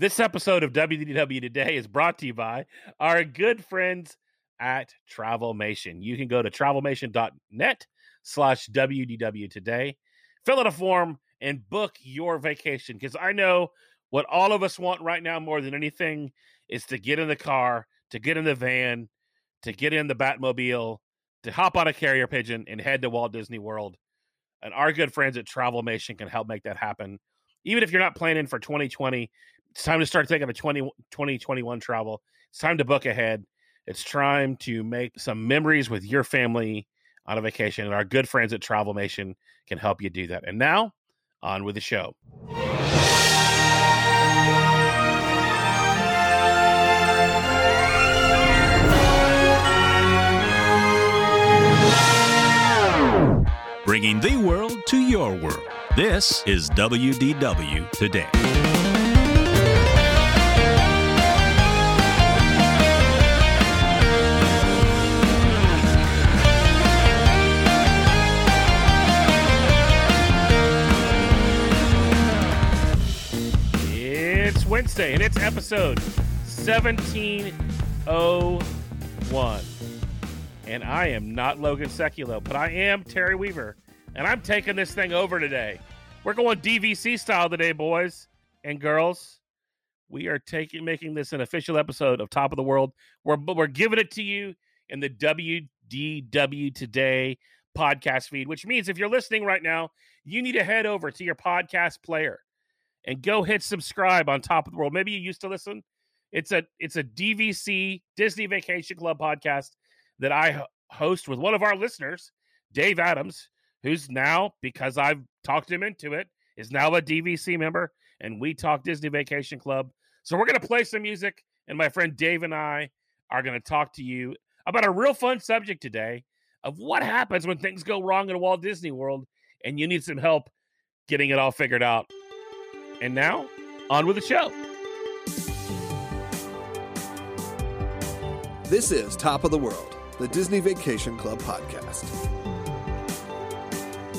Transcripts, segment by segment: This episode of WDW Today is brought to you by our good friends at Travelmation. You can go to travelmation.net/WDW Today, fill out a form, and book your vacation. Because I know what all of us want right now more than anything is to get in the car, to get in the van, to get in the Batmobile, to hop on a carrier pigeon and head to Walt Disney World. And our good friends at Travelmation can help make that happen. Even if you're not planning for 2020, it's time to start thinking of 2021 travel. It's time to book ahead. It's time to make some memories with your family on a vacation. And our good friends at Travelmation can help you do that. And now, on with the show. Bringing the world to your world. This is WDW Today. It's Wednesday, and it's episode 1701. And I am not Logan Seculo, but I am Terry Weaver, and I'm taking this thing over today. We're going DVC style today, boys and girls. We are making this an official episode of Top of the World. We're giving it to you in the WDW Today podcast feed, which means if you're listening right now, you need to head over to your podcast player and go hit subscribe on Top of the World. Maybe you used to listen. It's a DVC, Disney Vacation Club podcast that I host with one of our listeners, Dave Adams, who's now, because I've talked him into it, is now a DVC member, and we talk Disney Vacation Club. So we're going to play some music, and my friend Dave and I are going to talk to you about a real fun subject today of what happens when things go wrong in Walt Disney World, and you need some help getting it all figured out. And now, on with the show. This is Top of the World, the Disney Vacation Club podcast.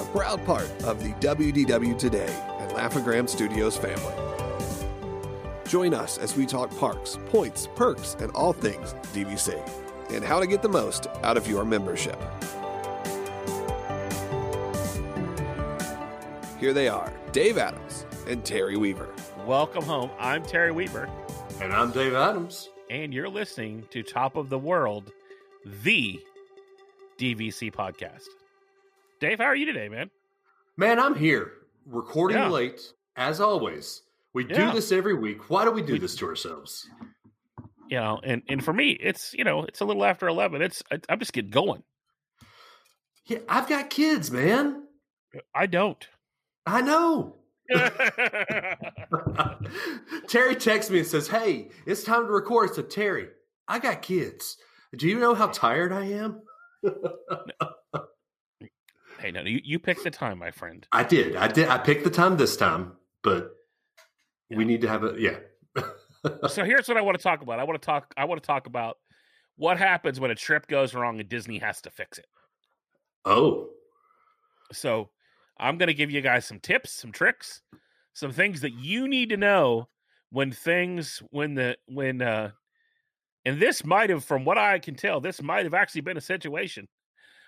A proud part of the WDW Today and Laugh-O-Gram Studios family. Join us as we talk parks, points, perks, and all things DVC, and how to get the most out of your membership. Here they are, Dave Adams and Terry Weaver. Welcome home. I'm Terry Weaver. And I'm Dave Adams. And you're listening to Top of the World, the DVC podcast. Dave, how are you today, man? Man, I'm here recording late as always. We do this every week. Why do we do this to ourselves? You know, and for me, it's, you know, it's a little after 11. I'm just getting going. Yeah, I've got kids, man. I don't. I know. Terry texts me and says, "Hey, it's time to record." I said, "Terry, I got kids. Do you know how tired I am?" Hey, no, you picked the time, my friend. I did. I picked the time this time, but we need to have a So here's what I want to talk about. I want to talk about what happens when a trip goes wrong and Disney has to fix it. Oh. So I'm going to give you guys some tips, some tricks, some things that you need to know and this might have, from what I can tell, this might have actually been a situation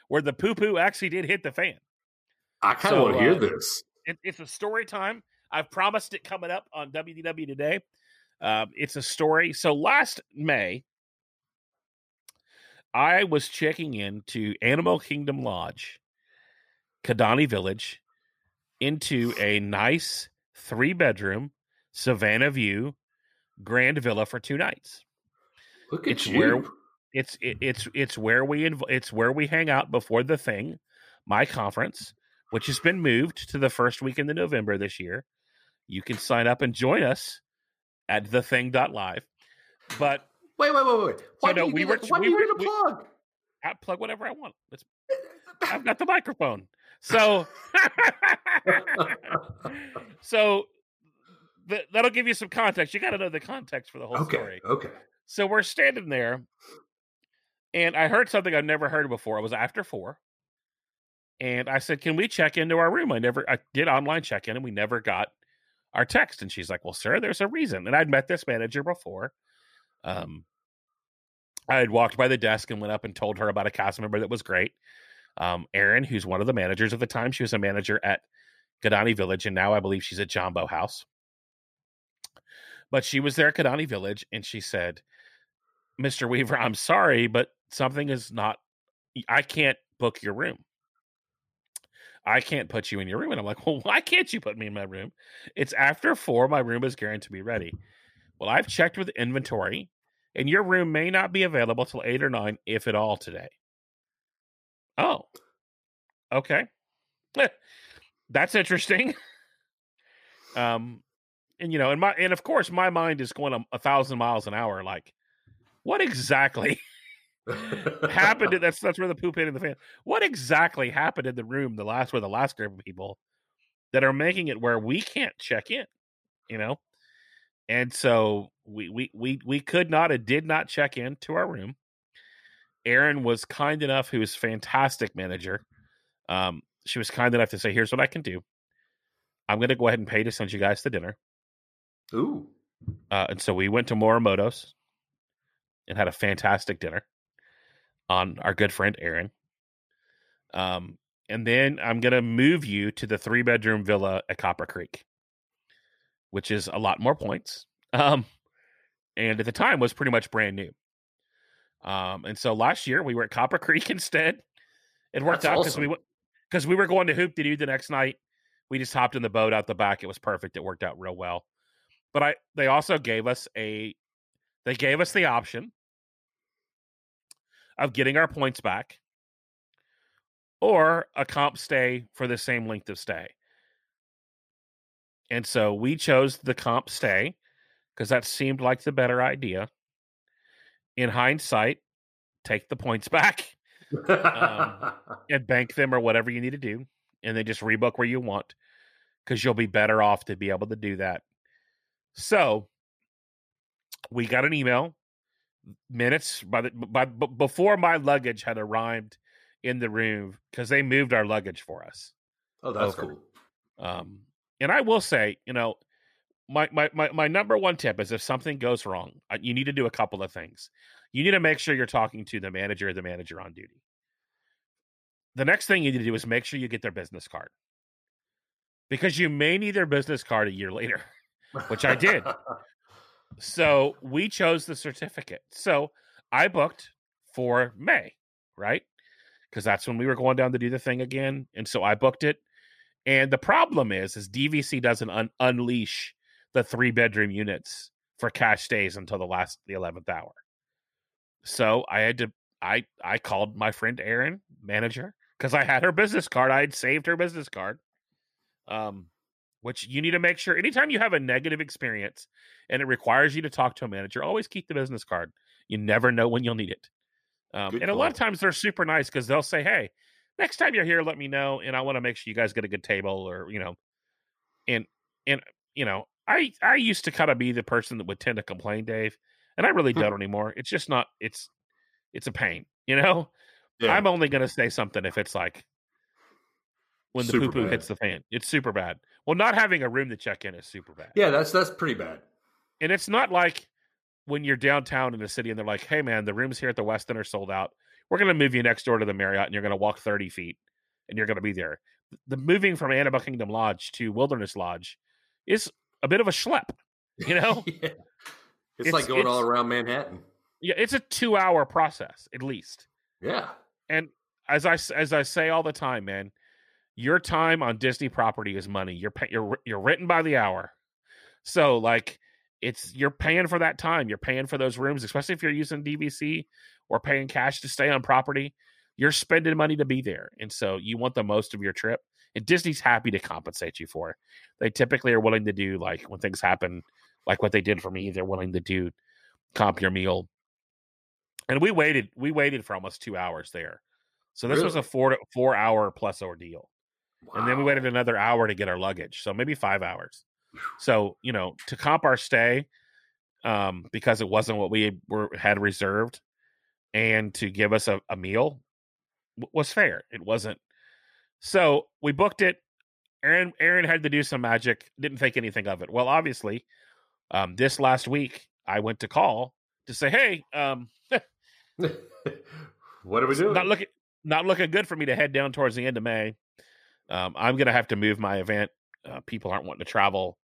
where the poo-poo actually did hit the fan. I kind of want to hear this. It's a story time. I've promised it coming up on WDW Today. It's a story. So last May, I was checking into Animal Kingdom Lodge, Kidani Village, into a nice 3-bedroom Savannah View Grand Villa for 2 nights. Look at you. It's where we hang out before the thing, my conference, which has been moved to the first weekend of November this year. You can sign up and join us at thething.live. But wait. Why do you plug? I plug whatever I want. I've got the microphone. So that'll give you some context. You got to know the context for the whole story. Okay. So we're standing there, and I heard something I've never heard before. It was after 4, and I said, "Can we check into our room?" I did online check-in, and we never got our text. And she's like, well, sir, there's a reason. And I'd met this manager before. I had walked by the desk and went up and told her about a cast member that was great. Aaron, who's one of the managers at the time, she was a manager at Kidani Village, and now I believe she's at Jumbo House. But she was there at Kidani Village, and she said, Mr. Weaver, I'm sorry, but something is not, I can't book your room. I can't put you in your room. And I'm like, well, why can't you put me in my room? It's after 4:00. My room is guaranteed to be ready. Well, I've checked with inventory, and your room may not be available till 8 or 9, if at all, today. Oh, okay. That's interesting. And, you know, and of course, my mind is going 1,000 miles an hour. Like, what exactly happened? That's where the poop hit in the fan. What exactly happened in the room? The last group of people that are making it where we can't check in, you know? And so we could not and did not check in to our room. Aaron was kind enough, who is a fantastic manager. She was kind enough to say, here's what I can do. I'm going to go ahead and pay to send you guys to dinner. Ooh. And so we went to Morimoto's and had a fantastic dinner on our good friend Aaron. And then I'm going to move you to the 3-bedroom villa at Copper Creek, which is a lot more points. And at the time was pretty much brand new. And so last year we were at Copper Creek instead. It worked out because we were going to Hoop-de-Doo the next night. We just hopped in the boat out the back. It was perfect. It worked out real well. But they also gave us the option of getting our points back or a comp stay for the same length of stay. And so we chose the comp stay because that seemed like the better idea. In hindsight, take the points back and bank them or whatever you need to do. And then just rebook where you want because you'll be better off to be able to do that. So we got an email minutes before my luggage had arrived in the room because they moved our luggage for us. Oh, that's cool. And I will say, you know, my number one tip is if something goes wrong, you need to do a couple of things. You need to make sure you're talking to the manager on duty. The next thing you need to do is make sure you get their business card, because you may need their business card a year later, which I did. So we chose the certificate. So I booked for May, right? Because that's when we were going down to do the thing again. And so I booked it. And the problem is DVC doesn't unleash the 3-bedroom units for cash stays until the 11th hour. So I called my friend Aaron, manager, because I had her business card. I had saved her business card, which you need to make sure. Anytime you have a negative experience and it requires you to talk to a manager, always keep the business card. You never know when you'll need it. And a lot of times they're super nice because they'll say, hey, next time you're here, let me know, and I want to make sure you guys get a good table, or, you know, and you know, I used to kind of be the person that would tend to complain, Dave, and I really don't anymore. It's just not, it's a pain, you know? Yeah. I'm only going to say something if it's like when the poo-poo hits the fan. It's super bad. Well, not having a room to check in is super bad. Yeah, that's pretty bad. And it's not like when you're downtown in the city and they're like, hey, man, the rooms here at the Westin are sold out. We're going to move you next door to the Marriott, and you're going to walk 30 feet, and you're going to be there. The moving from Animal Kingdom Lodge to Wilderness Lodge is a bit of a schlep, you know? Yeah. It's like going all around Manhattan. Yeah, it's a 2-hour process, at least. Yeah. And as I say all the time, man, your time on Disney property is money. You're written by the hour. So, like, you're paying for that time. You're paying for those rooms, especially if you're using DVC or paying cash to stay on property. You're spending money to be there. And so you want the most of your trip. And Disney's happy to compensate you for it. They typically are willing to do, like, when things happen, like what they did for me, they're willing to do comp your meal. And we waited for almost 2 hours there. So this was a 4 hour plus ordeal. Wow. And then we waited another hour to get our luggage. So maybe 5 hours. So, you know, to comp our stay, because it wasn't what we had reserved, and to give us a meal was fair. It wasn't. So we booked it. Aaron had to do some magic. Didn't think anything of it. Well, obviously, this last week I went to call to say, "Hey, what are we doing? Not looking good for me to head down towards the end of May. I'm going to have to move my event. People aren't wanting to travel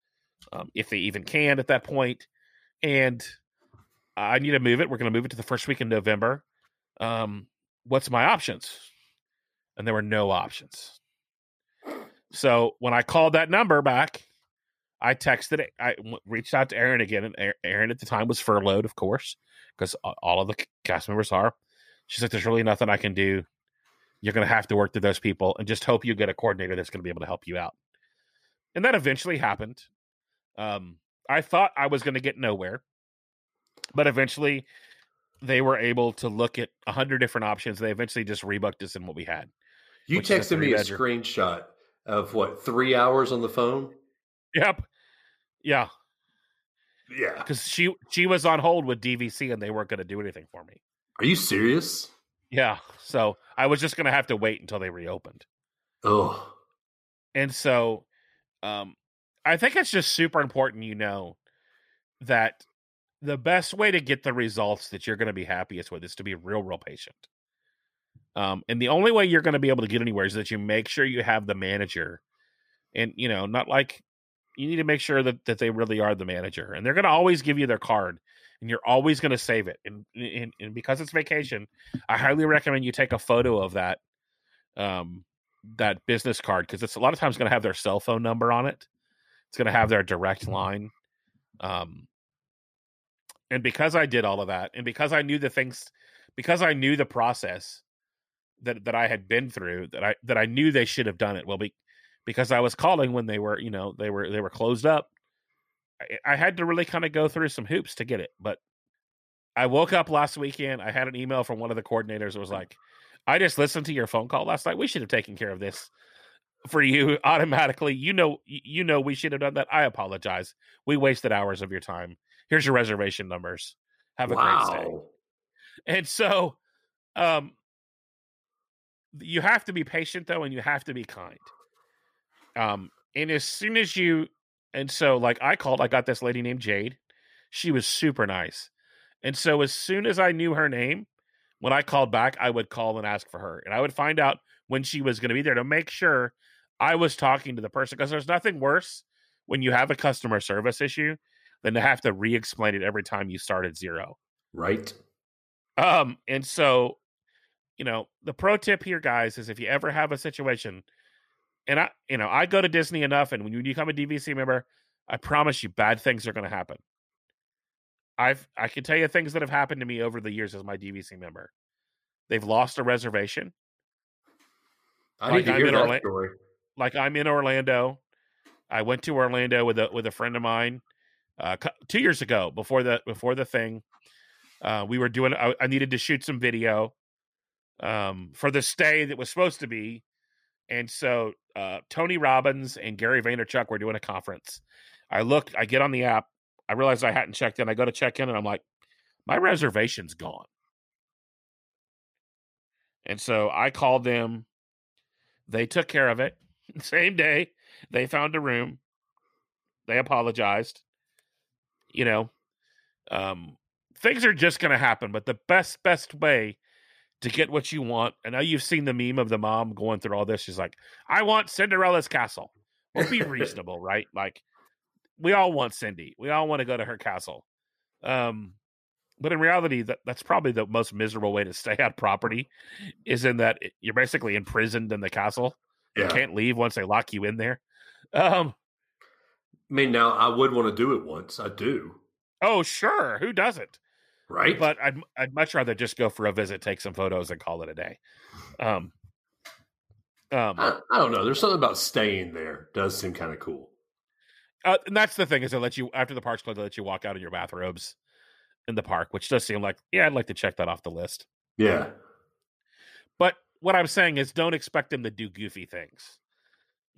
if they even can at that point, and I need to move it. We're going to move it to the first week in November. What's my options?" And there were no options. So when I called that number back, I texted it. I reached out to Aaron again, and Aaron at the time was furloughed, of course, because all of the cast members are. She's like, "There's really nothing I can do. You're going to have to work through those people and just hope you get a coordinator that's going to be able to help you out." And that eventually happened. I thought I was going to get nowhere, but eventually they were able to look at 100 different options. They eventually just rebooked us in what we had. You texted me a screenshot of what, 3 hours on the phone? Yep. Yeah. Yeah. Because she was on hold with DVC and they weren't going to do anything for me. Are you serious? Yeah. So I was just going to have to wait until they reopened. Oh. And so I think it's just super important, that the best way to get the results that you're going to be happiest with is to be real, real patient. And the only way you're going to be able to get anywhere is that you make sure you have the manager. And, not like you need to make sure that they really are the manager. And they're going to always give you their card. And you're always going to save it. And because it's vacation, I highly recommend you take a photo of that that business card, because it's a lot of times going to have their cell phone number on it. It's going to have their direct line. And because I did all of that, and because I knew the things, because I knew the process that I had been through, that I knew they should have done it. Well, because I was calling when they were, they were closed up. I had to really kind of go through some hoops to get it. But I woke up last weekend. I had an email from one of the coordinators. It was like, "I just listened to your phone call last night. We should have taken care of this for you automatically. We should have done that. I apologize. We wasted hours of your time. Here's your reservation numbers. Have a great stay." And so you have to be patient, though, and you have to be kind. And as soon as you... And so, I called. I got this lady named Jade. She was super nice. And so, as soon as I knew her name, when I called back, I would call and ask for her. And I would find out when she was going to be there to make sure I was talking to the person. Because there's nothing worse when you have a customer service issue than to have to re-explain it every time you start at zero. Right. And so, the pro tip here, guys, is if you ever have a situation... And I go to Disney enough, and when you become a DVC member, I promise you, bad things are going to happen. I can tell you things that have happened to me over the years as my DVC member. They've lost a reservation. I need to hear that story. Like, I'm in Orlando. I went to Orlando with a friend of mine 2 years ago before the thing. We were doing. I needed to shoot some video for the stay that was supposed to be. And so Tony Robbins and Gary Vaynerchuk were doing a conference. I get on the app. I realized I hadn't checked in. I go to check in, and I'm like, my reservation's gone. And so I called them. They took care of it. Same day, they found a room. They apologized. Things are just going to happen, but the best way to get what you want. I know you've seen the meme of the mom going through all this. She's like, "I want Cinderella's castle." Well, be reasonable, right? Like, we all want Cindy. We all want to go to her castle. But in reality, that's probably the most miserable way to stay on property, is in that you're basically imprisoned in the castle. Yeah. You can't leave once they lock you in there. Now I would want to do it once. I do. Oh, sure. Who doesn't? Right. But I'd much rather just go for a visit, take some photos, and call it a day. I don't know. There's something about staying there. Does seem kind of cool. And that's the thing, is they let you, after the park's closed, they let you walk out in your bathrobes in the park, which does seem like, I'd like to check that off the list. Yeah. But what I'm saying is, don't expect them to do goofy things.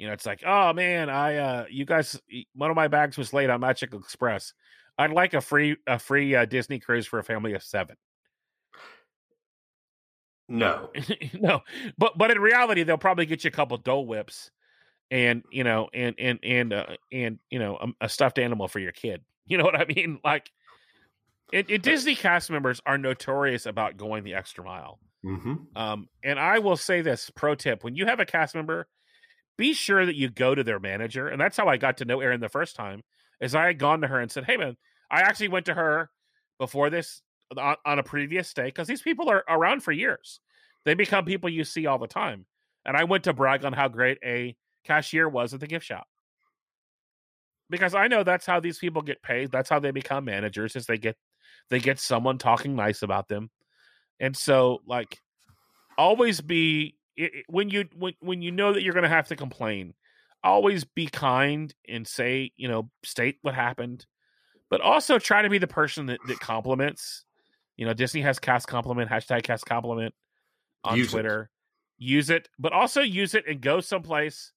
It's like, "Oh man, you guys, one of my bags was late on Magic Express. I'd like a free Disney cruise for a family of 7. No, but in reality, they'll probably get you a couple Dole Whips and, you know, and, you know, a stuffed animal for your kid. You know what I mean? Like, it Disney cast members are notorious about going the extra mile. Mm-hmm. And I will say this pro tip: when you have a cast member, be sure that you go to their manager. And that's how I got to know Aaron the first time, is I had gone to her and said, "Hey man, I actually went to her before this on a previous day." Cause these people are around for years. They become people you see all the time. And I went to brag on how great a cashier was at the gift shop, because I know that's how these people get paid. That's how they become managers, is they get someone talking nice about them. And so, like, always be, when you know that you're going to have to complain, always be kind and say, you know, state what happened, but also try to be the person that compliments. You know, Disney has cast compliment, #castcompliment on Twitter. Use it, but also use it and go someplace.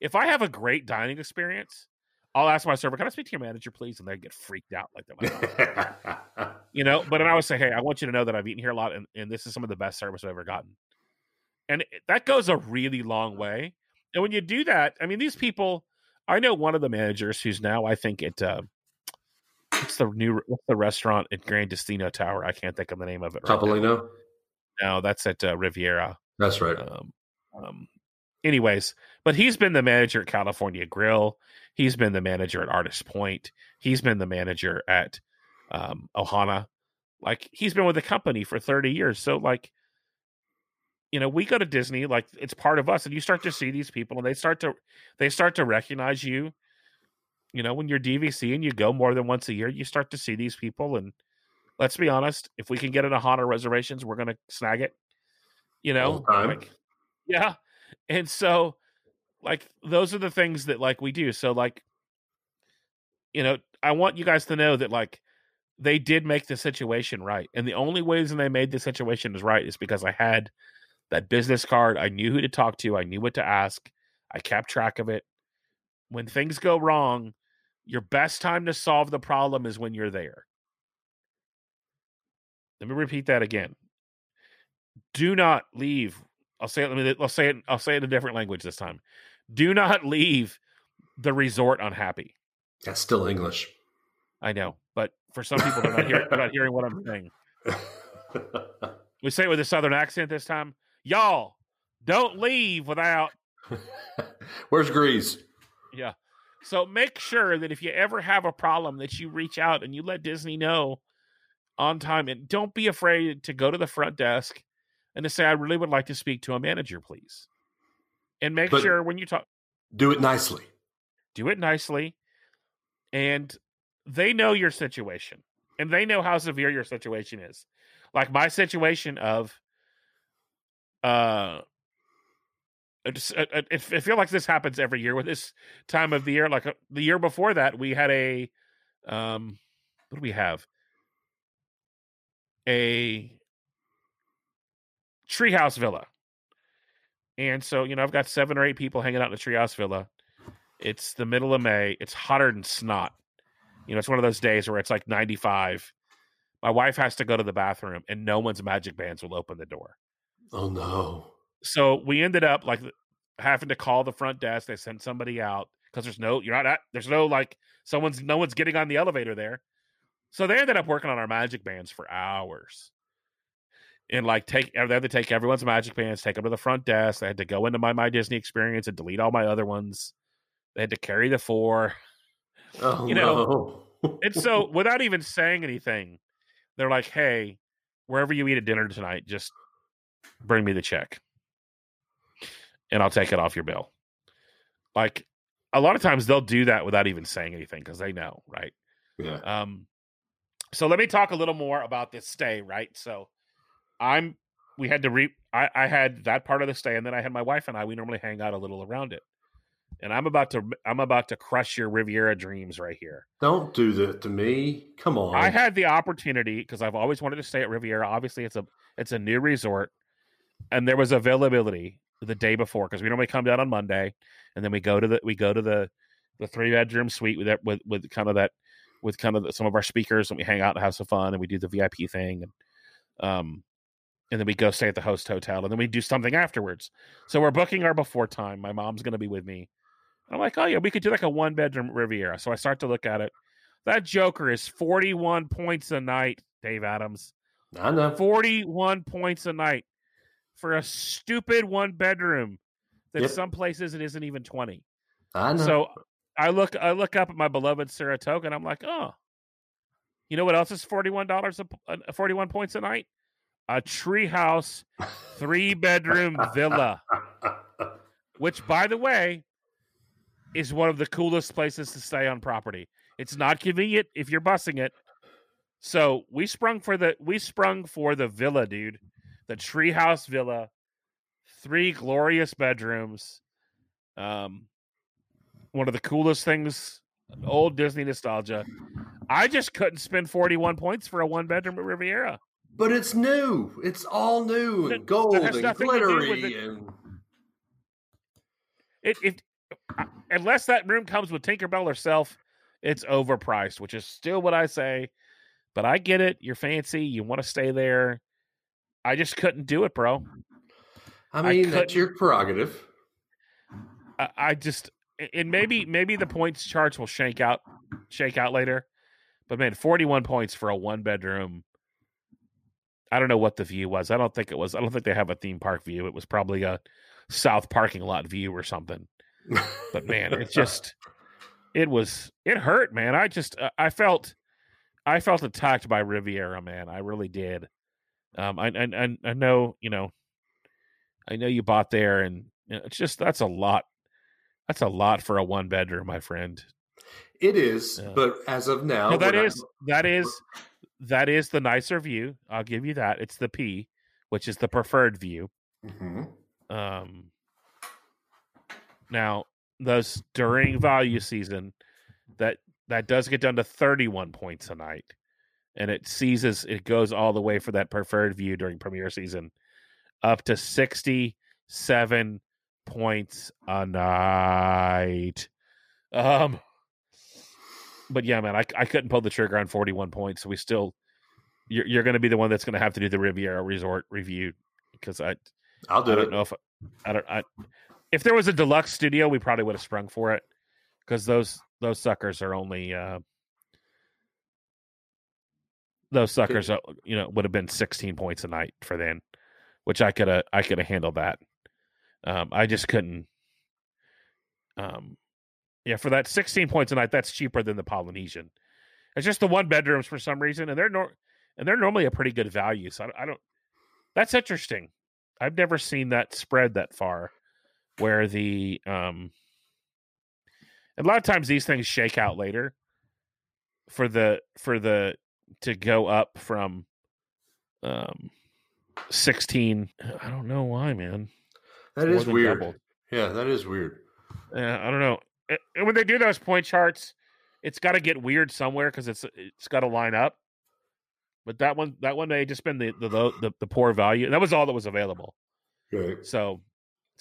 If I have a great dining experience, I'll ask my server, "Can I speak to your manager, please?" And they get freaked out like that. You know, but then I would say, "Hey, I want you to know that I've eaten here a lot, and this is some of the best service I've ever gotten." And that goes a really long way. And when you do that, I mean, these people, I know one of the managers who's now, I think what's the restaurant at Grandestino Tower? I can't think of the name of it. Topolino? Right. No, that's at Riviera. That's right. Anyways, but he's been the manager at California Grill. He's been the manager at Artist Point. He's been the manager at Ohana. Like, he's been with the company for 30 years. So, like, you know, we go to Disney, like, it's part of us. And you start to see these people, and they start to recognize you. You know, when you're DVC and you go more than once a year, you start to see these people. And let's be honest, if we can get an Ohana reservations, we're going to snag it. You know, like, yeah. And so, like, those are the things that, like, we do. So, like, you know, I want you guys to know that, like, they did make the situation right. And the only reason they made the situation is right is because I had that business card. I knew who to talk to. I knew what to ask. I kept track of it. When things go wrong, your best time to solve the problem is when you're there. Let me repeat that again. Do not leave. I'll say it in a different language this time. Do not leave the resort unhappy. That's still English. I know, but for some people, they're not hearing what I'm saying. We say it with a Southern accent this time. Y'all, don't leave without. Where's Grease? Yeah. So make sure that if you ever have a problem, that you reach out and you let Disney know on time, and don't be afraid to go to the front desk and to say, "I really would like to speak to a manager, please." And make sure when you talk, do it nicely. Do it nicely. And they know your situation. And they know how severe your situation is. Like my situation of, I feel like this happens every year with this time of the year. Like the year before that, we had a, what do we have? A treehouse villa. And so, you know, I've got 7 or 8 people hanging out in the treehouse villa. It's the middle of May. It's hotter than snot. You know, it's one of those days where it's like 95. My wife has to go to the bathroom, and no one's magic bands will open the door. Oh, no. So we ended up like having to call the front desk. They sent somebody out because no one's getting on the elevator there. So they ended up working on our magic bands for hours. And like they had to take everyone's magic bands, take them to the front desk. They had to go into my Disney experience and delete all my other ones. They had to carry the 4. Oh, you know, no. And so without even saying anything, they're like, "Hey, wherever you eat at dinner tonight, just bring me the check, and I'll take it off your bill." Like a lot of times, they'll do that without even saying anything because they know, right? Yeah. So let me talk a little more about this stay, right? So. I had that part of the stay, and then I had my wife and I. We normally hang out a little around it, and I'm about to crush your Riviera dreams right here. Don't do that to me. Come on. I had the opportunity because I've always wanted to stay at Riviera. Obviously, it's a new resort, and there was availability the day before because we normally come down on Monday, and then we go to the 3-bedroom suite with some of our speakers, and we hang out and have some fun, and we do the VIP thing, and then we go stay at the host hotel, and then we do something afterwards. So we're booking our before time. My mom's going to be with me. I'm like, oh yeah, we could do like a one-bedroom Riviera. So I start to look at it. That joker is 41 points a night, Dave Adams. I know. 41 points a night for a stupid one-bedroom that some places it isn't even 20. I know. So I look up at my beloved Saratoga, and I'm like, oh, you know what else is $41 points a night? A treehouse, 3-bedroom villa, which, by the way, is one of the coolest places to stay on property. It's not convenient if you're busing it. So we sprung for the villa, dude. The treehouse villa, 3 glorious bedrooms. One of the coolest things, old Disney nostalgia. I just couldn't spend 41 points for a one-bedroom at Riviera. But it's new. It's all new and gold and glittery. Unless that room comes with Tinkerbell herself, it's overpriced, which is still what I say. But I get it. You're fancy. You want to stay there. I just couldn't do it, bro. I mean, that's your prerogative. And maybe the points charts will shake out later. But man, 41 points for a one-bedroom. I don't know what the view was. I don't think they have a theme park view. It was probably a south parking lot view or something. But man, it hurt, man. I felt attacked by Riviera, man. I really did. I know, I know you bought there, and it's just, that's a lot. That's a lot for a one bedroom, my friend. It is, but as of now, no, that is the nicer view. I'll give you that. It's the P, which is the preferred view. Mm-hmm. Now, those during value season, that does get down to 31 points a night, and it goes all the way for that preferred view during premiere season, up to 67 points a night. But yeah, man, I couldn't pull the trigger on 41 points. So we still, you're going to be the one that's going to have to do the Riviera Resort review, because I'll do it. I don't know if if there was a deluxe studio, we probably would have sprung for it, because those suckers are only would have been 16 points a night for then, which I could have handled that. I just couldn't. Yeah, for that 16 points a night, that's cheaper than the Polynesian. It's just the one bedrooms for some reason, and they're normally a pretty good value. So I don't. That's interesting. I've never seen that spread that far, where the and a lot of times these things shake out later for the to go up from 16. I don't know why, man. That is weird. Doubled. Yeah, that is weird. Yeah, I don't know. And when they do those point charts, it's got to get weird somewhere, because it's got to line up. But that one may just been the poor value. That was all that was available. Right. So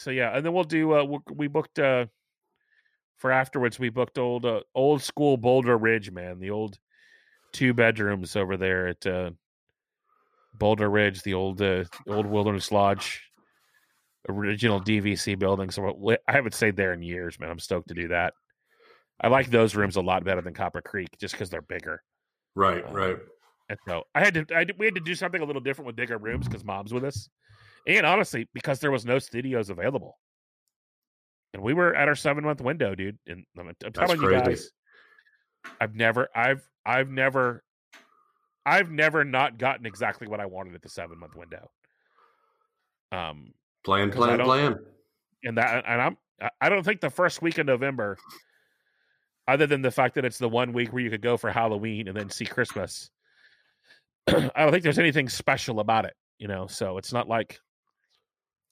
yeah, and then we'll do. We booked for afterwards. We booked old school Boulder Ridge, man. The old 2 bedrooms over there at Boulder Ridge, the old Wilderness Lodge. Original DVC building. So I haven't stayed there in years, man. I'm stoked to do that. I like those rooms a lot better than Copper Creek, just because they're bigger. Right. And so we had to do something a little different with bigger rooms, because Mom's with us, and honestly, because there was no studios available, and we were at our 7-month window, dude. And I'm telling you guys, I've never not gotten exactly what I wanted at the 7-month window. Plan. I don't think the first week of November, other than the fact that it's the 1 week where you could go for Halloween and then see Christmas, I don't think there's anything special about it, So it's not like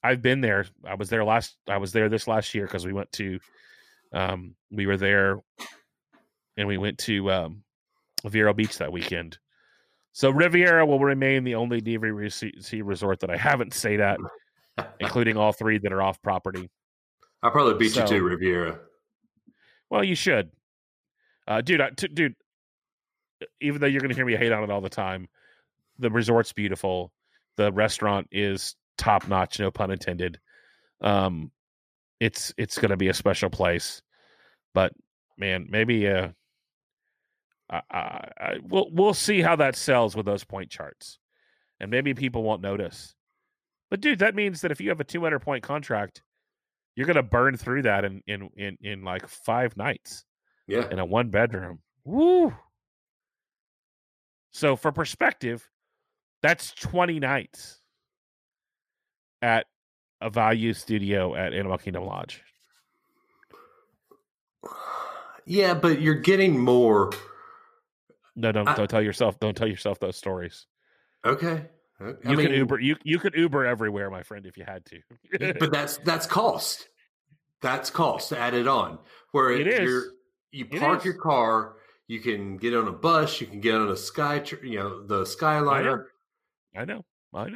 I've been there. I was there this last year, because we went to, we were there, and we went to Vero Beach that weekend. So Riviera will remain the only DVC resort that I haven't stayed at, including all 3 that are off property. I'll probably beat you to Riviera. Well, you should. Dude, even though you're going to hear me hate on it all the time, the resort's beautiful. The restaurant is top-notch, no pun intended. It's going to be a special place. But man, maybe we'll see how that sells with those point charts, and maybe people won't notice. But dude, that means that if you have a 200 point contract, you're gonna burn through that in like 5 nights. Yeah, in a 1-bedroom. Woo! So for perspective, that's 20 nights at a value studio at Animal Kingdom Lodge. Yeah, but you're getting more. No, don't tell yourself. Don't tell yourself those stories. Okay. I mean, Uber. You could Uber everywhere, my friend, if you had to. But that's cost. That's cost added on. Where you park your car, you can get on a bus, you can get on a the Skyliner. I know. But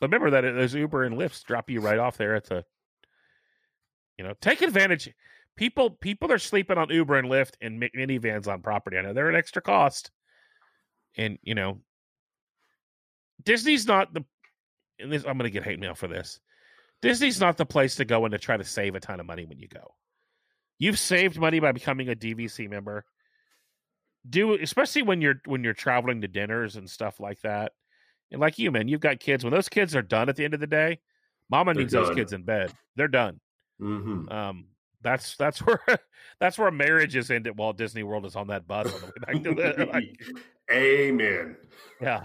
remember that those Uber and Lyfts drop you right off there at the. Take advantage. People are sleeping on Uber and Lyft and minivans on property. I know they're an extra cost, and Disney's not the. And this, I'm going to get hate mail for this. Disney's not the place to go in to try to save a ton of money when you go. You've saved money by becoming a DVC member. Especially when you're traveling to dinners and stuff like that, and like you, man, you've got kids. When those kids are done at the end of the day, Mama needs those kids in bed. They're done. Mm-hmm. That's where marriages end at Walt Disney World, is on that bus on the way back to the. Amen. Yeah,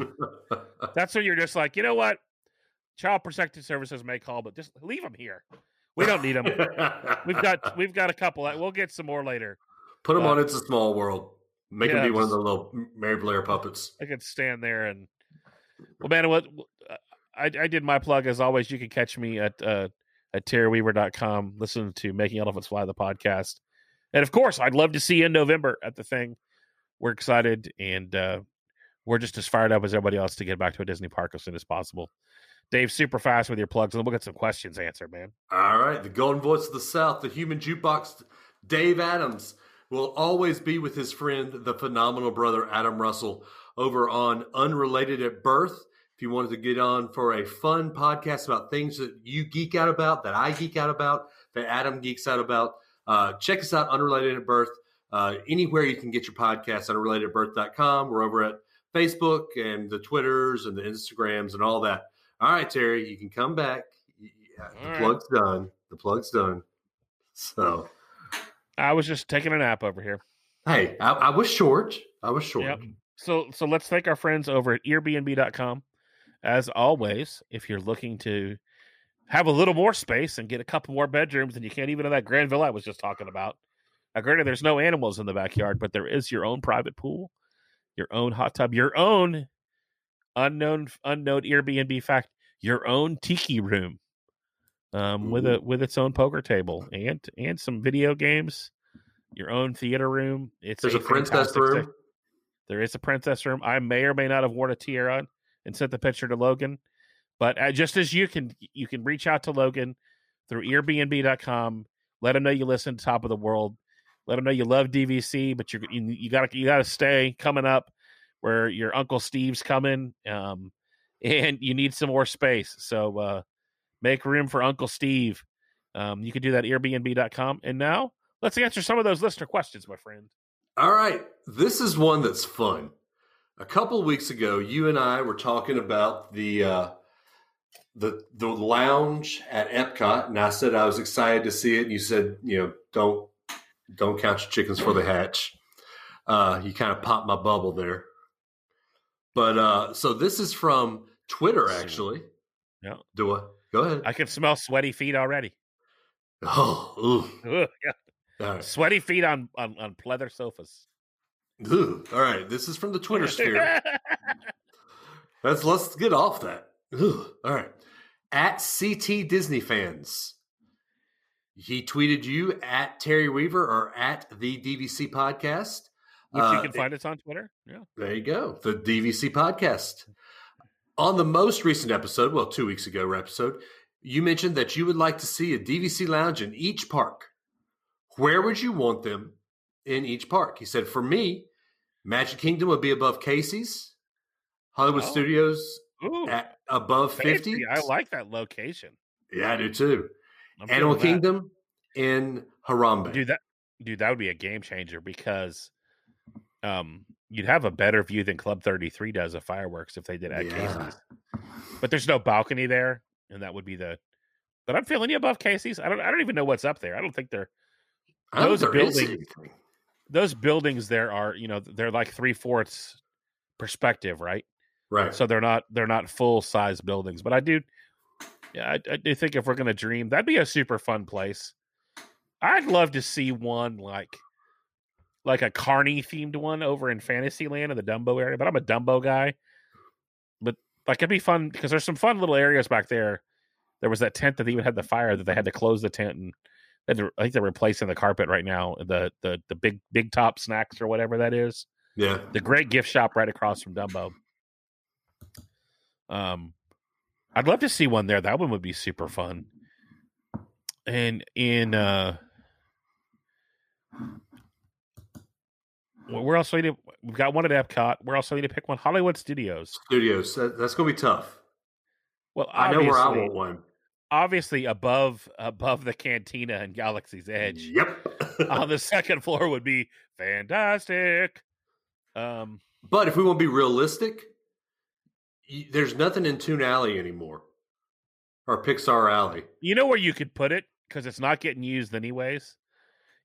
that's when you're just like, you know what, Child Protective Services may call, but just leave them here. We don't need them. We've got a couple. We'll get some more later. Put them on It's a Small World. Make them be one of the little Mary Blair puppets. I could stand there and. Well, man, what I did my plug as always. You can catch me at terryweaver.com. Listen to Making Elephants Fly, the podcast. And of course, I'd love to see you in November at the thing. We're excited, and we're just as fired up as everybody else to get back to a Disney park as soon as possible. Dave, super fast with your plugs, and we'll get some questions answered, man. All right. The Golden Voice of the South, the human jukebox, Dave Adams, will always be with his friend, the phenomenal brother Adam Russell, over on Unrelated at Birth. If you wanted to get on for a fun podcast about things that you geek out about, that I geek out about, that Adam geeks out about, check us out, Unrelated at Birth. Anywhere you can get your podcasts, unrelatedbirth.com. We're over at Facebook and the Twitters and the Instagrams and all that. All right, Terry, you can come back. Yeah, plug's done. The plug's done. So I was just taking a nap over here. Hey, I was short. Yep. So let's thank our friends over at Airbnb.com. As always, if you're looking to have a little more space and get a couple more bedrooms, and you can't even have that grand villa I was just talking about. Now, granted, there's no animals in the backyard, but there is your own private pool, your own hot tub, your own unknown Airbnb fact, your own tiki room, with its own poker table and some video games, your own theater room. There's a princess room. There is a princess room. I may or may not have worn a tiara and sent the picture to Logan. But just as you can reach out to Logan through Airbnb.com. Let him know you listen to Top of the World. Let him know you love DVC, but you gotta stay coming up where your Uncle Steve's coming, and you need some more space. So make room for Uncle Steve. You can do that at Airbnb.com. And now let's answer some of those listener questions, my friend. All right. This is one that's fun. A couple weeks ago, you and I were talking about the lounge at Epcot, and I said I was excited to see it. And you said, don't count your chickens before they hatch. You kind of popped my bubble there. But so this is from Twitter, actually. Yeah. Do I? Go ahead. I can smell sweaty feet already. Oh, ooh, yeah. All right. Sweaty feet on pleather sofas. Ooh, all right. This is from the Twitter sphere. Let's get off that. Ooh, all right. At CT Disney Fans. He tweeted you at Terry Weaver or at the DVC podcast. Which you can find us on Twitter. Yeah. There you go. The DVC podcast. On the most recent episode, 2 weeks ago episode, you mentioned that you would like to see a DVC lounge in each park. Where would you want them in each park? He said, for me, Magic Kingdom would be above Casey's, Hollywood Studios at above 50. I like that location. Yeah, I do too. Animal Kingdom in Harambe. Dude, that would be a game changer because you'd have a better view than Club 33 does of fireworks if they did at Casey's. But there's no balcony there, and that would be the. But I'm feeling you above Casey's. I don't even know what's up there. I don't think they're those buildings. Those buildings there are, you know, they're like 3/4 perspective, right? Right. So they're not full size buildings. But I do think if we're gonna dream, that'd be a super fun place. I'd love to see one like a Carney themed one over in Fantasyland in the Dumbo area. But I'm a Dumbo guy. But like it'd be fun because there's some fun little areas back there. There was that tent that even had the fire that they had to close the tent and I think they're replacing the carpet right now. The big top snacks or whatever that is. Yeah. The great gift shop right across from Dumbo. I'd love to see one there. That one would be super fun. And in we're also need to, we've got one at Epcot. We're also need to pick one Hollywood Studios. That's gonna be tough. Well, I know where I want one. Obviously, above the Cantina and Galaxy's Edge. Yep. On the second floor would be fantastic. But if we want to be realistic, there's nothing in Toon Alley anymore, or Pixar Alley. You know where you could put it because it's not getting used anyways.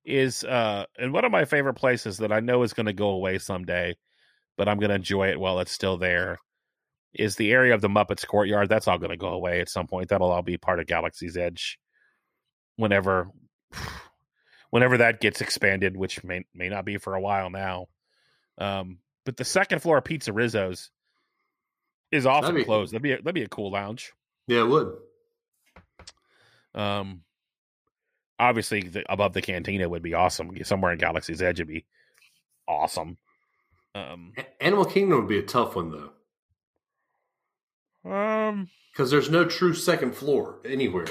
Is and one of my favorite places that I know is going to go away someday, but I'm going to enjoy it while it's still there. Is the area of the Muppets Courtyard. That's all going to go away at some point. That'll all be part of Galaxy's Edge whenever that gets expanded, which may not be for a while now. But the second floor of Pizza Rizzo's is often closed. That'd be a cool lounge. Yeah, it would. Obviously, above the Cantina would be awesome. Somewhere in Galaxy's Edge would be awesome. Animal Kingdom would be a tough one, though. Because there's no true second floor anywhere.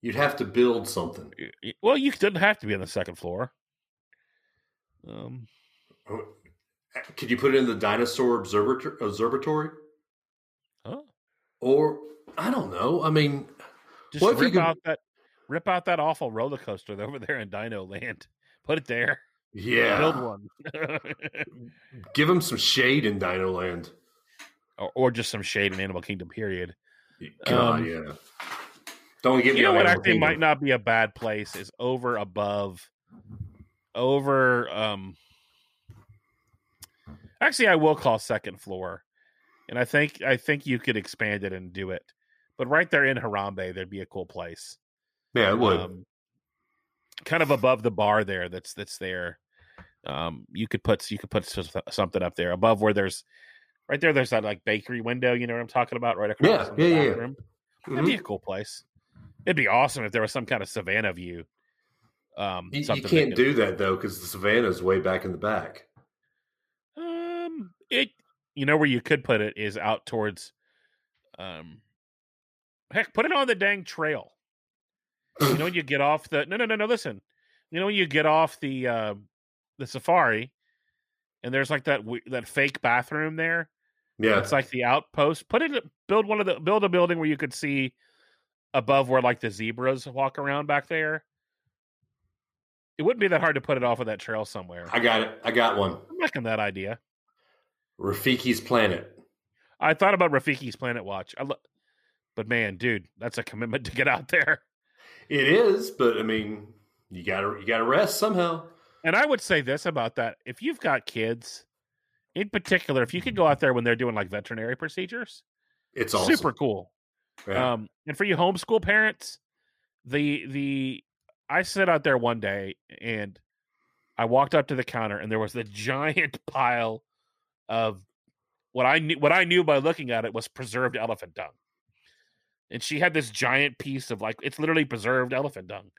You'd have to build something. Well, you didn't have to be on the second floor. Could you put it in the Dinosaur Observatory? Huh? Or I don't know. I mean, just rip out that awful roller coaster over there in Dino Land. Put it there. Yeah. Build one. Give them some shade in Dino Land. Or just some shade in Animal Kingdom, period. God, yeah. Don't give me You know what I think might not be a bad place is actually I will call second floor. And I think you could expand it and do it. But right there in Harambe, there'd be a cool place. Yeah, it would. Kind of above the bar there that's there. You could put something up there above where there's that like bakery window. You know what I'm talking about, right across from the bathroom. It'd be a cool place. It'd be awesome if there was some kind of savannah view. You can't do that though because the savannah is way back in the back. You know where you could put it is out towards. Heck, put it on the dang trail. You know when you get off the no. Listen, you know when you get off the safari, and there's like that fake bathroom there. Yeah, it's like the outpost. Build a building where you could see above where like the zebras walk around back there. It wouldn't be that hard to put it off of that trail somewhere. I got it. I got one. I'm liking that idea. Rafiki's Planet. I thought about Rafiki's Planet Watch. But man, dude, that's a commitment to get out there. It is, but I mean, you gotta rest somehow. And I would say this about that: if you've got kids, in particular, if you could go out there when they're doing like veterinary procedures, it's awesome. Super cool. Yeah. And for you homeschool parents, I sat out there one day and I walked up to the counter and there was the giant pile of what I knew by looking at it was preserved elephant dung. And she had this giant piece of like, it's literally preserved elephant dung.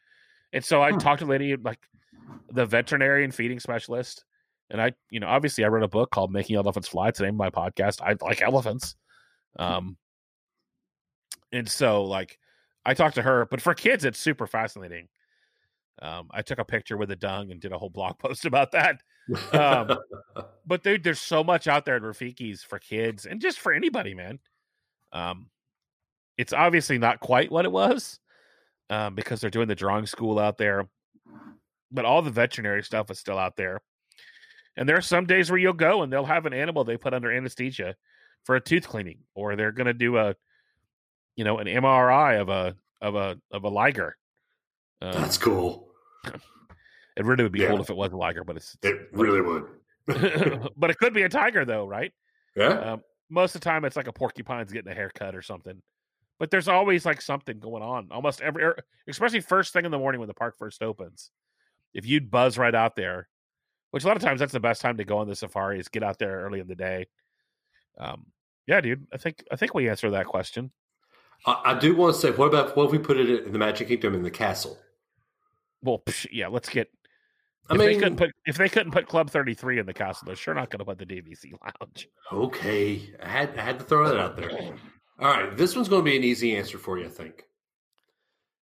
And so I talked to a lady, like the veterinarian feeding specialist. And I, you know, obviously I wrote a book called Making Elephants Fly. It's the name of my podcast. I like elephants. And so like I talked to her, but for kids, it's super fascinating. I took a picture with the dung and did a whole blog post about that. But dude, there's so much out there at Rafiki's for kids and just for anybody, man. It's obviously not quite what it was because they're doing the drawing school out there, but all the veterinary stuff is still out there. And there are some days where you'll go and they'll have an animal they put under anesthesia for a tooth cleaning, or they're going to do a, you know, an MRI of a liger. That's cool. It really would be cool if it was a liger, but it really would. But it could be a tiger though, right? Yeah. Most of the time it's like a porcupine's getting a haircut or something, but there's always like something going on almost every, especially first thing in the morning when the park first opens. If you'd buzz right out there, which a lot of times that's the best time to go on the safari, is get out there early in the day. Yeah, dude, I think we answered that question. I do want to say, what if we put it in the Magic Kingdom in the castle? Well, yeah, let's get. If they couldn't put Club 33 in the castle, they're sure not going to put the DVC Lounge. Okay, I had to throw that out there. All right, this one's going to be an easy answer for you, I think.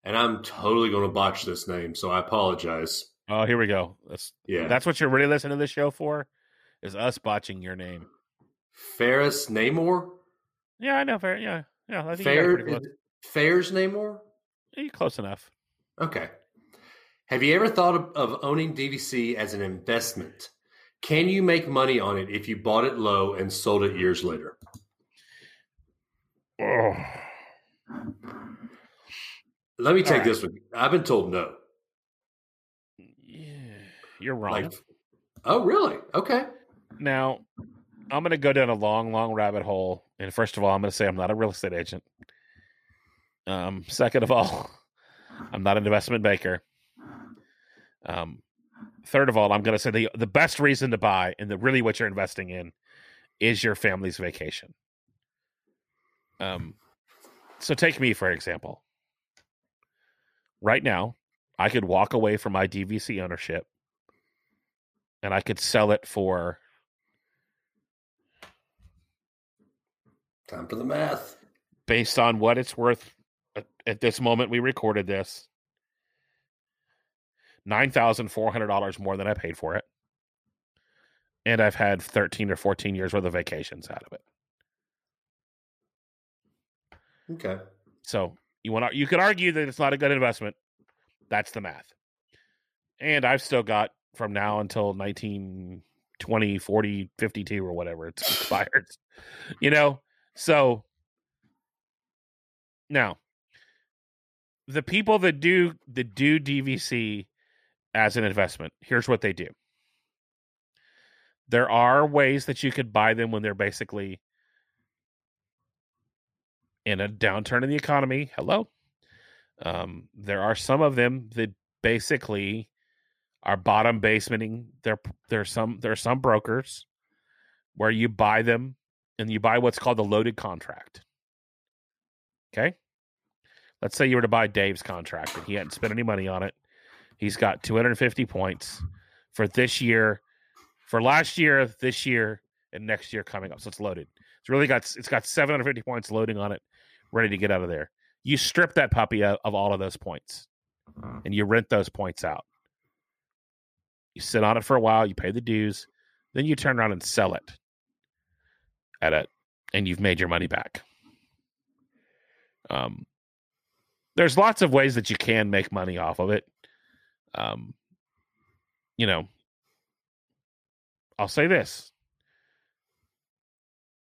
And I'm totally going to botch this name, so I apologize. Oh, here we go. That's what you're really listening to this show for, is us botching your name. Ferris Namor. Yeah, I know Ferris. Yeah. I think Ferris Namor. Yeah, you're close enough. Okay. Have you ever thought of owning DVC as an investment? Can you make money on it if you bought it low and sold it years later? Oh. Let me take this one. I've been told no. Yeah, you're wrong. Oh, really? Okay. Now, I'm going to go down a long, long rabbit hole. And first of all, I'm going to say I'm not a real estate agent. Second of all, I'm not an investment banker. Third of all, I'm going to say the best reason to buy and really what you're investing in is your family's vacation. So take me, for example. Right now, I could walk away from my DVC ownership and I could sell it for... Time for the math. Based on what it's worth at this moment, we recorded this. $9,400 more than I paid for it. And I've had 13 or 14 years worth of vacations out of it. Okay. So you could argue that it's not a good investment. That's the math. And I've still got from now until 1920, 40, 52 or whatever it's expired. You know? So now the people that do DVC as an investment, here's what they do. There are ways that you could buy them when they're basically in a downturn in the economy. Hello. There are some of them that basically are bottom basementing. There are some brokers where you buy them and you buy what's called a loaded contract. Okay? Let's say you were to buy Dave's contract and he hadn't spent any money on it. He's got 250 points for this year, for last year, this year, and next year coming up. So it's loaded. It's got 750 points loading on it, ready to get out of there. You strip that puppy of all of those points, and you rent those points out. You sit on it for a while, you pay the dues, then you turn around and sell it and you've made your money back. There's lots of ways that you can make money off of it. You know, I'll say this.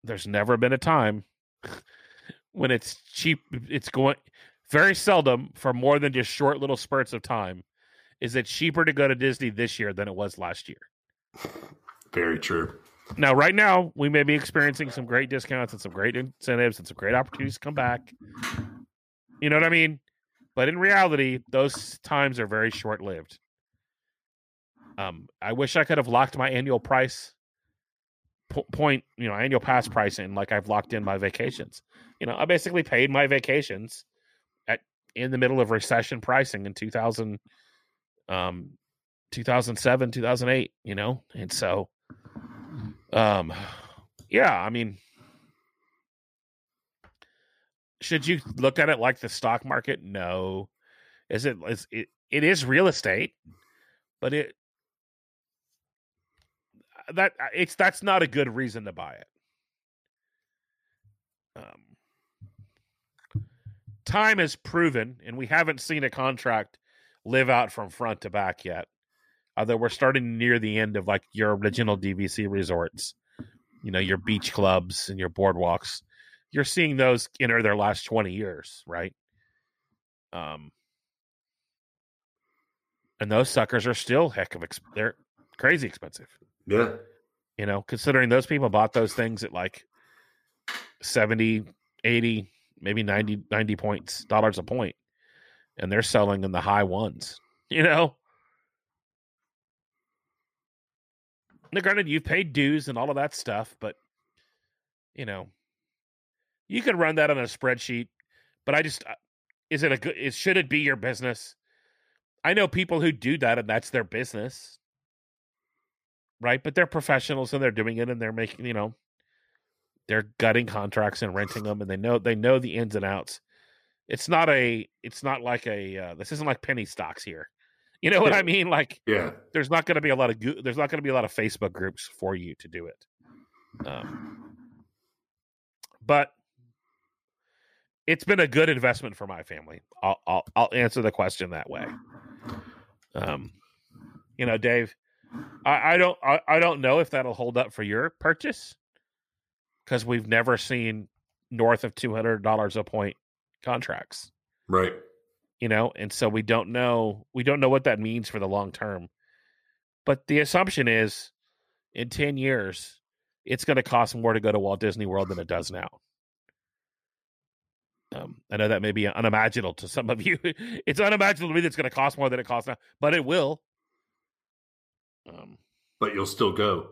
There's never been a time when it's cheap. It's going very seldom, for more than just short little spurts of time, is it cheaper to go to Disney this year than it was last year. Very true. Now, right now, we may be experiencing some great discounts and some great incentives and some great opportunities to come back. You know what I mean? But in reality, those times are very short-lived. I wish I could have locked my annual price annual pass price in, like I've locked in my vacations. You know, I basically paid my vacations in the middle of recession pricing in 2007, 2008. You know, and so, yeah. I mean, should you look at it like the stock market? No. It is real estate. But that's not a good reason to buy it. time has proven, and we haven't seen a contract live out from front to back yet, although we're starting near the end of like your original DVC resorts, you know, your beach clubs and your boardwalks. You're seeing those enter their last 20 years, right? And those suckers are still they're crazy expensive. Yeah. You know, considering those people bought those things at like 70, 80, maybe 90 dollars a point. And they're selling in the high ones, you know? Now, granted, you've paid dues and all of that stuff, but, you know, you could run that on a spreadsheet, but should it be your business? I know people who do that and that's their business, right? But they're professionals and they're doing it and they're making, you know, they're gutting contracts and renting them, and they know the ins and outs. This isn't like penny stocks here. You know what I mean? Like, yeah, there's not going to be a lot of Facebook groups for you to do it. But it's been a good investment for my family. I'll answer the question that way. You know, Dave, I don't know if that'll hold up for your purchase, because we've never seen north of $200 a point contracts, right? You know, and so we don't know what that means for the long term. But the assumption is, in 10 years, it's going to cost more to go to Walt Disney World than it does now. I know that may be unimaginable to some of you. It's unimaginable to me that it's going to cost more than it costs now, but it will. But you'll still go,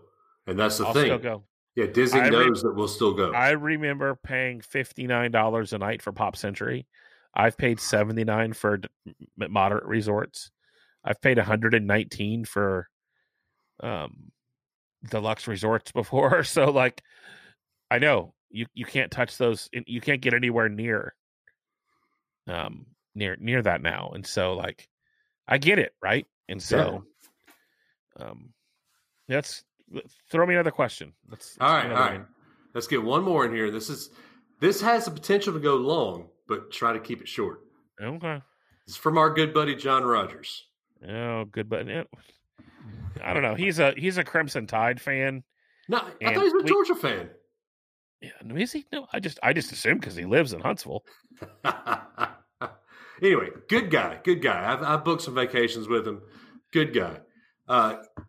and that's the thing. Still go. Yeah, Disney knows that we'll still go. I remember paying $59 a night for Pop Century. I've paid $79 for moderate resorts. I've paid $119 for deluxe resorts before. So, like, I know you can't touch those. You can't get anywhere near that now. And so, like, I get it, right? And so, yeah. Throw me another question. All right. Let's get one more in here. This has the potential to go long, but try to keep it short. Okay. It's from our good buddy John Rogers. Oh, good buddy. I don't know. He's a Crimson Tide fan. No, I thought he was a Georgia fan. Yeah, no, is he? No, I just assumed because he lives in Huntsville. Anyway, good guy. I've booked some vacations with him. Good guy.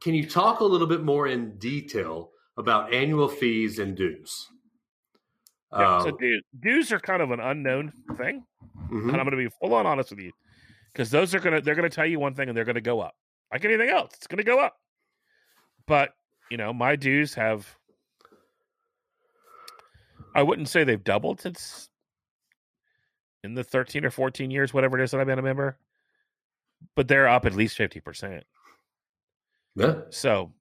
Can you talk a little bit more in detail about annual fees and dues? Yeah, so dues are kind of an unknown thing, mm-hmm. And I'm going to be full on honest with you, because they're going to tell you one thing and they're going to go up. Like anything else, it's going to go up. But you know, my dues I wouldn't say they've doubled since in the 13 or 14 years, whatever it is that I've been a member, but they're up at least 50%. Yeah. So,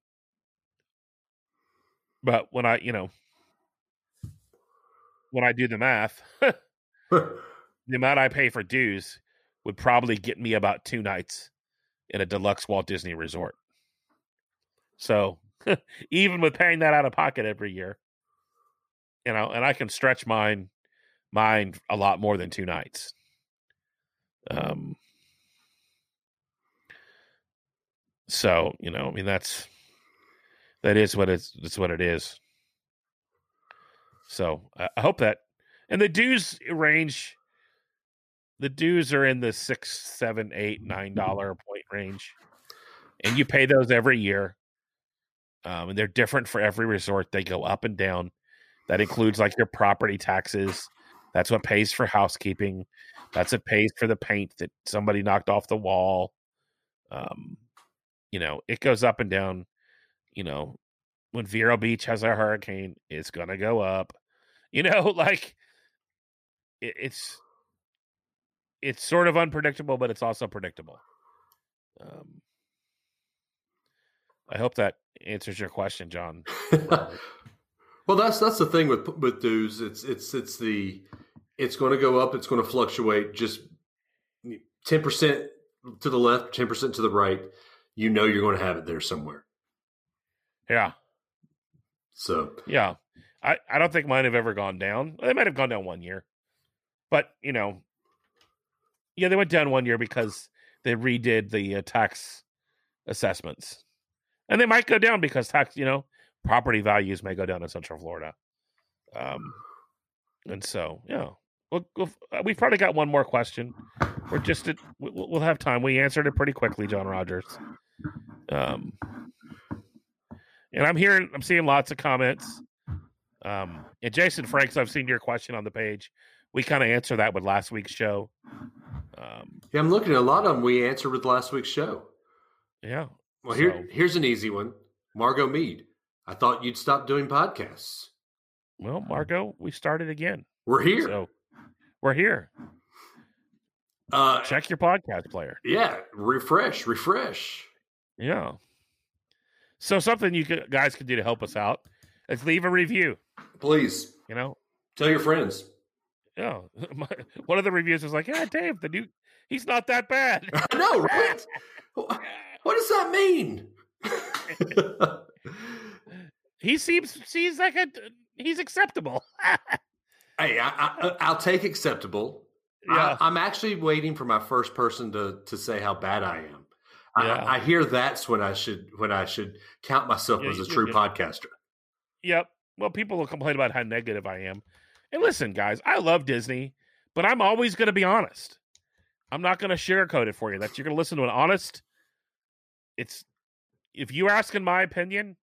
but when I do the math, the amount I pay for dues would probably get me about 2 nights in a deluxe Walt Disney resort. So, even with paying that out of pocket every year, you know, and I can stretch mine a lot more than 2 nights. So, you know, I mean, that's what it is. So I hope that, and the dues range, the dues are in the $6, $7, $8, $9 a point range. And you pay those every year. And they're different for every resort. They go up and down. That includes like your property taxes. That's what pays for housekeeping. That's what pays for the paint that somebody knocked off the wall. You know, it goes up and down. You know, when Vero Beach has a hurricane, it's going to go up. You know, like, it's sort of unpredictable, but it's also predictable. I hope that answers your question, John. Well, that's the thing with dues. It's going to go up. It's going to fluctuate. Just 10% to the left, 10% to the right. You know you're going to have it there somewhere. Yeah. So. Yeah. I don't think mine have ever gone down. They might have gone down one year. But, you know, Yeah, they went down one year because they redid the tax assessments. And they might go down because tax, you know, property values may go down in Central Florida. And so, yeah. We've probably got one more question. We're just at, we'll have time. We answered it pretty quickly, John Rogers. And I'm seeing lots of comments. And Jason Franks, I've seen your question on the page. We kind of answered that with last week's show. Yeah, I'm looking at a lot of them we answered with last week's show. Yeah. Well, here's an easy one. Margot Mead, I thought you'd stop doing podcasts. Well, Margot, we started again. We're here. So we're here. Check your podcast player. Yeah. Refresh. Yeah. So something you guys can do to help us out is leave a review. Please. You know? Tell your friends. Yeah. One of the reviews was like, yeah, Dave, he's not that bad. I know, right? What does that mean? He's acceptable. Hey, I'll take acceptable. Yeah. I'm actually waiting for my first person to say how bad I am. Yeah. I hear that's when I should count myself as a true podcaster. Yep. Well, people will complain about how negative I am. And listen, guys, I love Disney, but I'm always going to be honest. I'm not going to sugarcoat it for you. You're going to listen to an honest. It's if you're asking my opinion,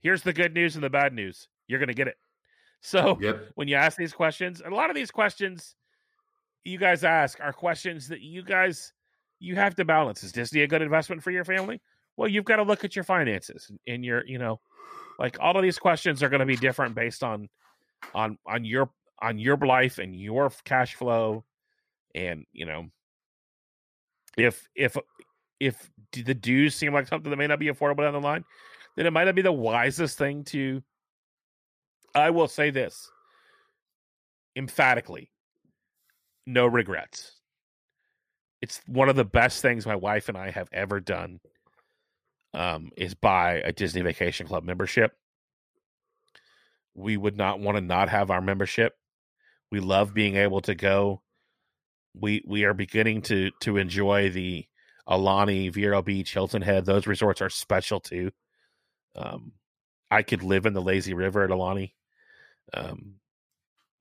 here's the good news and the bad news. You're going to get it. So When you ask these questions, and a lot of these questions you guys ask are questions that you have to balance. Is Disney a good investment for your family? Well, you've got to look at your finances and your, you know, like all of these questions are going to be different based on your life and your cash flow. And, you know, if the dues seem like something that may not be affordable down the line, then it might not be the wisest thing to, I will say this emphatically, no regrets. It's one of the best things my wife and I have ever done is buy a Disney Vacation Club membership. We would not want to not have our membership. We love being able to go. We are beginning to enjoy the Alani, Vero Beach, Hilton Head. Those resorts are special too. I could live in the lazy river at Alani.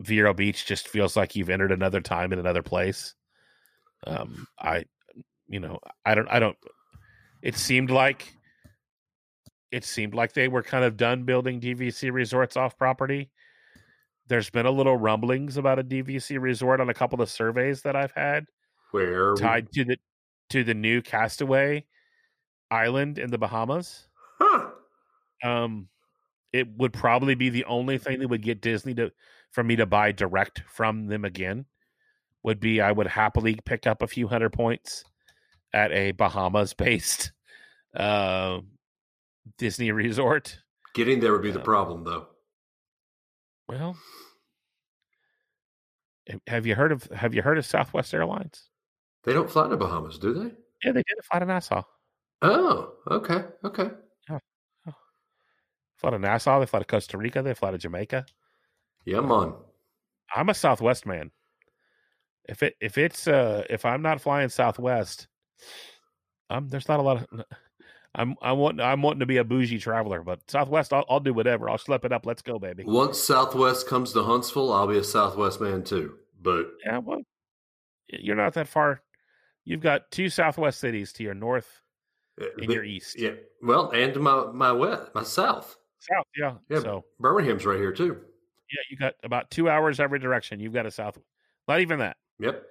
Vero Beach just feels like you've entered another time in another place. It seemed like they were kind of done building DVC resorts off property. There's been a little rumblings about a DVC resort on a couple of surveys that I've had, where tied to the new Castaway Island in the Bahamas. Huh. It would probably be the only thing that would get Disney for me to buy direct from them again. Would be I would happily pick up a few hundred points at a Bahamas-based Disney resort. Getting there would be the problem, though. Well, have you heard of Southwest Airlines? They don't fly to Bahamas, do they? Yeah, they did fly to Nassau. Oh, okay. Yeah. Fly to Nassau. They fly to Costa Rica. They fly to Jamaica. Yeah, man. I'm a Southwest man. If I'm not flying Southwest, there's not a lot of. I'm wanting to be a bougie traveler, but Southwest, I'll do whatever. I'll schlep it up. Let's go, baby. Once Southwest comes to Huntsville, I'll be a Southwest man too. But yeah, well, you're not that far. You've got two Southwest cities to your north and your east. Yeah, well, and to my south. South, yeah. Yeah. So Birmingham's right here too. Yeah, you got about 2 hours every direction. You've got a south, not even that. Yep.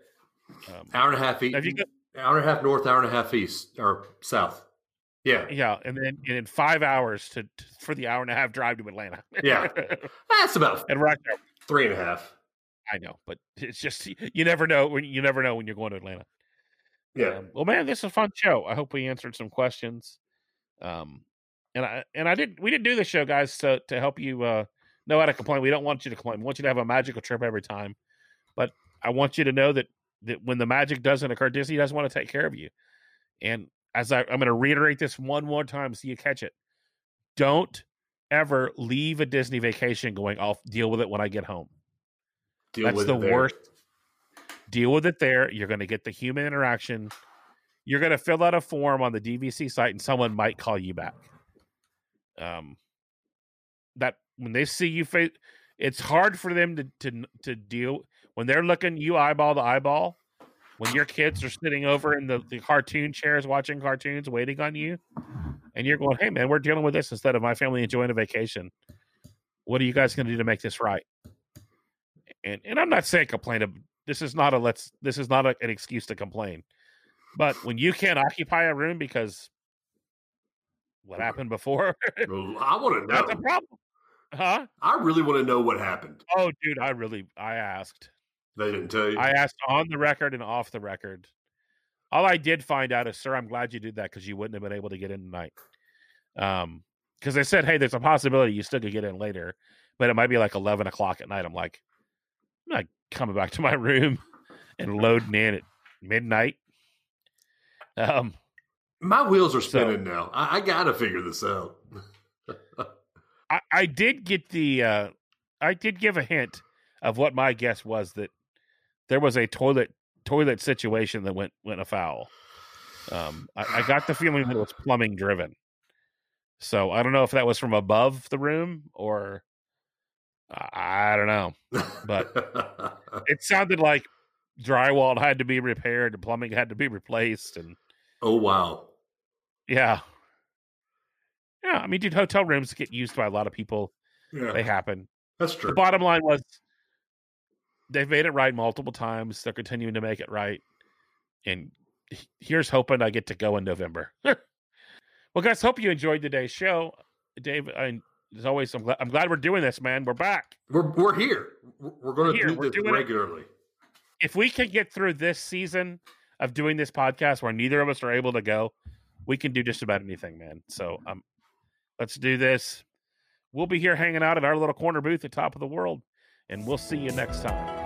Hour and a half east. Hour and a half north. Hour and a half east or south. Yeah. Yeah. And then in 5 hours for the hour and a half drive to Atlanta. Yeah. That's about and right there. 3.5. I know, but it's just you never know when you're going to Atlanta. Yeah. Well, man, this is a fun show. I hope we answered some questions. We didn't do this show, guys, to help you know how to complain. We don't want you to complain. We want you to have a magical trip every time. But I want you to know that when the magic doesn't occur, Disney doesn't want to take care of you. And as I'm going to reiterate this one more time so you catch it. Don't ever leave a Disney vacation going, I'll deal with it when I get home. That's the worst. Deal with it there. You're going to get the human interaction. You're going to fill out a form on the DVC site, and someone might call you back. That when they see you, it's hard for them to deal when they're looking you eyeball to eyeball. When your kids are sitting over in the cartoon chairs watching cartoons, waiting on you, and you're going, "Hey, man, we're dealing with this instead of my family enjoying a vacation. What are you guys going to do to make this right?" And I'm not saying complain. This is not an excuse to complain. But when you can't occupy a room because what happened before, I want to know. That's a problem, huh? I really want to know what happened. Oh, dude, I asked. They didn't tell you. I asked on the record and off the record. All I did find out is, sir, I'm glad you did that because you wouldn't have been able to get in tonight. Because they said, hey, there's a possibility you still could get in later, but it might be like 11 o'clock at night. I'm like, I'm not coming back to my room and loading in at midnight. My wheels are spinning now. I gotta figure this out. I did get I did give a hint of what my guess was that there was a toilet situation that went afoul. I got the feeling that it was plumbing driven. So I don't know if that was from above the room or I don't know, but it sounded like drywall had to be repaired and plumbing had to be replaced. And oh wow, yeah. I mean, dude, hotel rooms get used by a lot of people. Yeah. They happen. That's true. The bottom line was, they've made it right multiple times. They're continuing to make it right. And here's hoping I get to go in November. Well, guys, hope you enjoyed today's show. Dave, as always, I'm glad we're doing this, man. We're back. We're here. We're going to do this regularly. If we can get through this season of doing this podcast where neither of us are able to go, we can do just about anything, man. So let's do this. We'll be here hanging out at our little corner booth at Top of the World. And we'll see you next time.